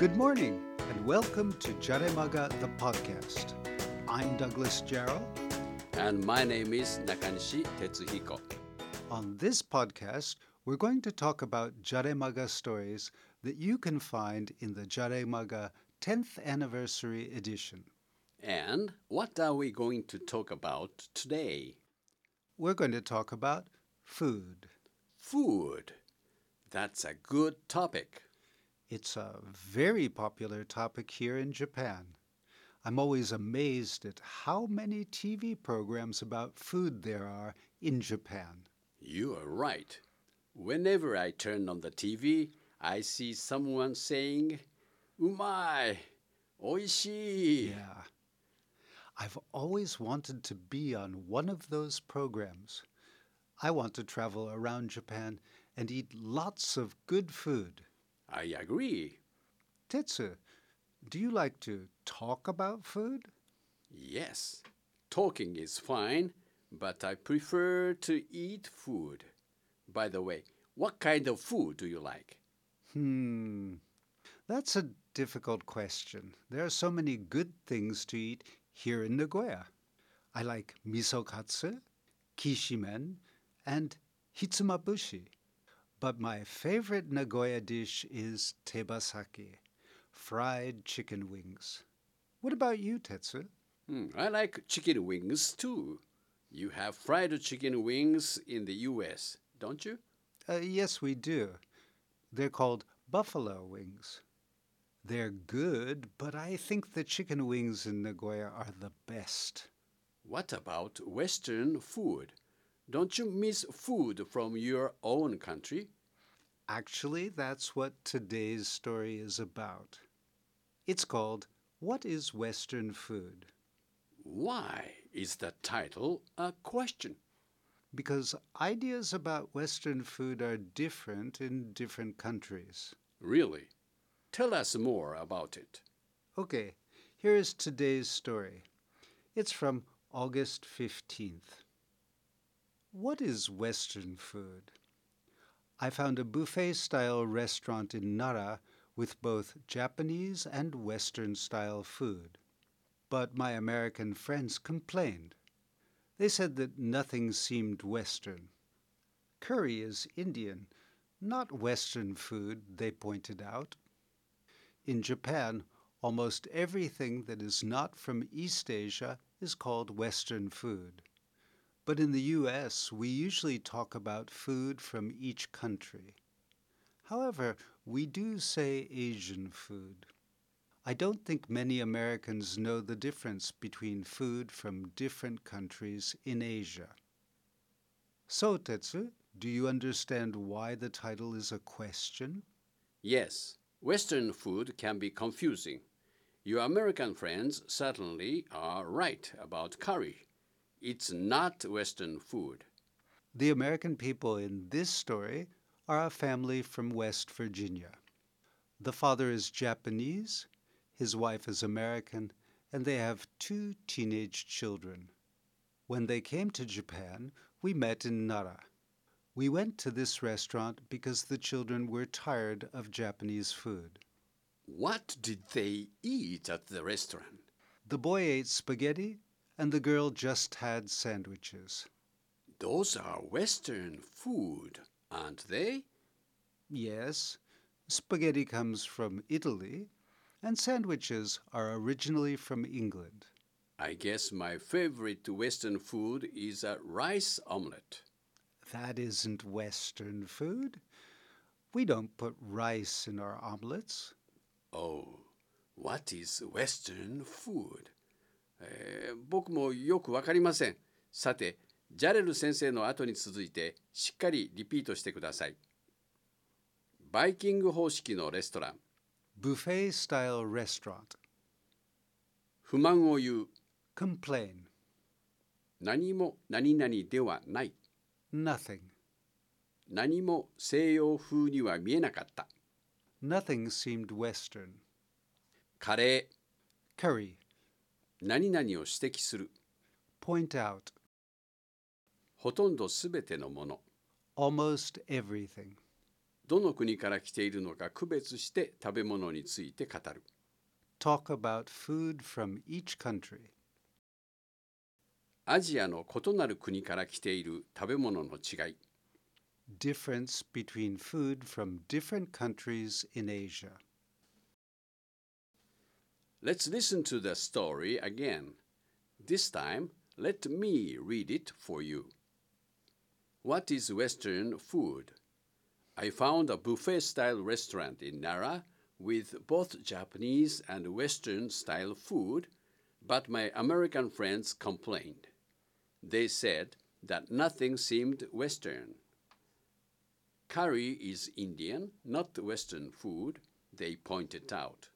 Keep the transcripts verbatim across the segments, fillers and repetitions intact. Good morning and welcome to Jaremaga the podcast. I'm Douglas Jarrell. And my name is Nakanishi Tetsuhiko. On this podcast, we're going to talk about Jaremaga stories that you can find in the Jaremaga tenth anniversary edition. And what are we going to talk about today? We're going to talk about food. Food. That's a good topic. It's a very popular topic here in Japan. I'm always amazed at how many T V programs about food there are in Japan. You are right. Whenever I turn on the T V, I see someone saying, umai, oishii. Yeah. I've always wanted to be on one of those programs. I want to travel around Japan and eat lots of good food.I agree. Tetsu, do you like to talk about food? Yes. Talking is fine, but I prefer to eat food. By the way, what kind of food do you like? Hmm. That's a difficult question. There are so many good things to eat here in Nagoya. I like miso katsu, kishimen, and hitsumabushi.But my favorite Nagoya dish is tebasaki, fried chicken wings. What about you, Tetsu? Mm, I like chicken wings, too. You have fried chicken wings in the U S, don't you? Uh, yes, we do. They're called buffalo wings. They're good, but I think the chicken wings in Nagoya are the best. What about Western food?Don't you miss food from your own country? Actually, that's what today's story is about. It's called, What is Western Food? Why is the title a question? Because ideas about Western food are different in different countries. Really? Tell us more about it. Okay, here is today's story. It's from August fifteenth.What is Western food? I found a buffet-style restaurant in Nara with both Japanese and Western-style food. But my American friends complained. They said that nothing seemed Western. Curry is Indian, not Western food, they pointed out. In Japan, almost everything that is not from East Asia is called Western food.But in the U S, we usually talk about food from each country. However, we do say Asian food. I don't think many Americans know the difference between food from different countries in Asia. So, Tetsu, do you understand why the title is a question? Yes, Western food can be confusing. Your American friends certainly are right about curry.It's not Western food. The American people in this story are a family from West Virginia. The father is Japanese, his wife is American, and they have two teenage children. When they came to Japan, we met in Nara. We went to this restaurant because the children were tired of Japanese food. What did they eat at the restaurant? The boy ate spaghetti,and the girl just had sandwiches. Those are Western food, aren't they? Yes. Spaghetti comes from Italy, and sandwiches are originally from England. I guess my favorite Western food is a rice omelette. That isn't Western food. We don't put rice in our omelettes. Oh, what is Western food?えー、僕もよくわかりません。さて、ジャレル先生の後に続いてしっかりリピートしてください。バイキング方式のレストラン。ブフェスタイルレストラン。不満を言う。complain。何も何々ではない。nothing。何も西洋風には見えなかった。nothing seemed western。カレー。curry。何々を指摘する。point out。ほとんどすべてのもの。almost everything。どの国から来ているのか区別して食べ物について語る。Talk about food from each country. アジアの異なる国から来ている食べ物の違い。Difference between food from different countries in Asia. Let's listen to the story again. This time, let me read it for you. What is Western food? I found a buffet-style restaurant in Nara with both Japanese and Western-style food, but my American friends complained. They said that nothing seemed Western.Curry is Indian, not Western food, they pointed out.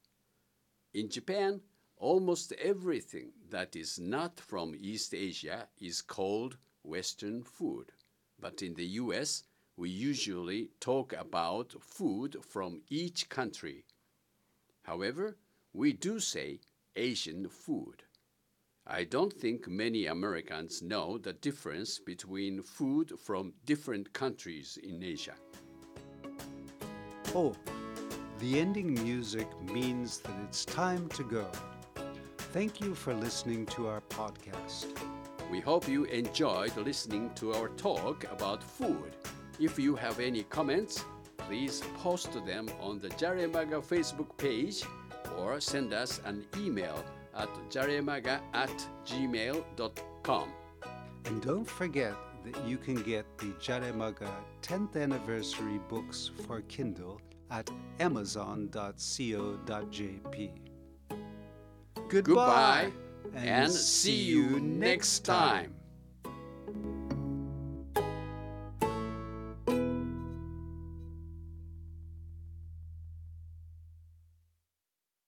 In Japan, almost everything that is not from East Asia is called Western food. But in the U S, we usually talk about food from each country. However, we do say Asian food. I don't think many Americans know the difference between food from different countries in Asia. Oh, the ending music means that it's time to go. Thank you for listening to our podcast. We hope you enjoyed listening to our talk about food. If you have any comments, please post them on the Jaremaga Facebook page or send us an email.at jaremaga at gmail dot com. And don't forget that you can get the Jaremaga tenth anniversary books for Kindle at amazon dot co dot j p. Goodbye, Goodbye and, and see you next time.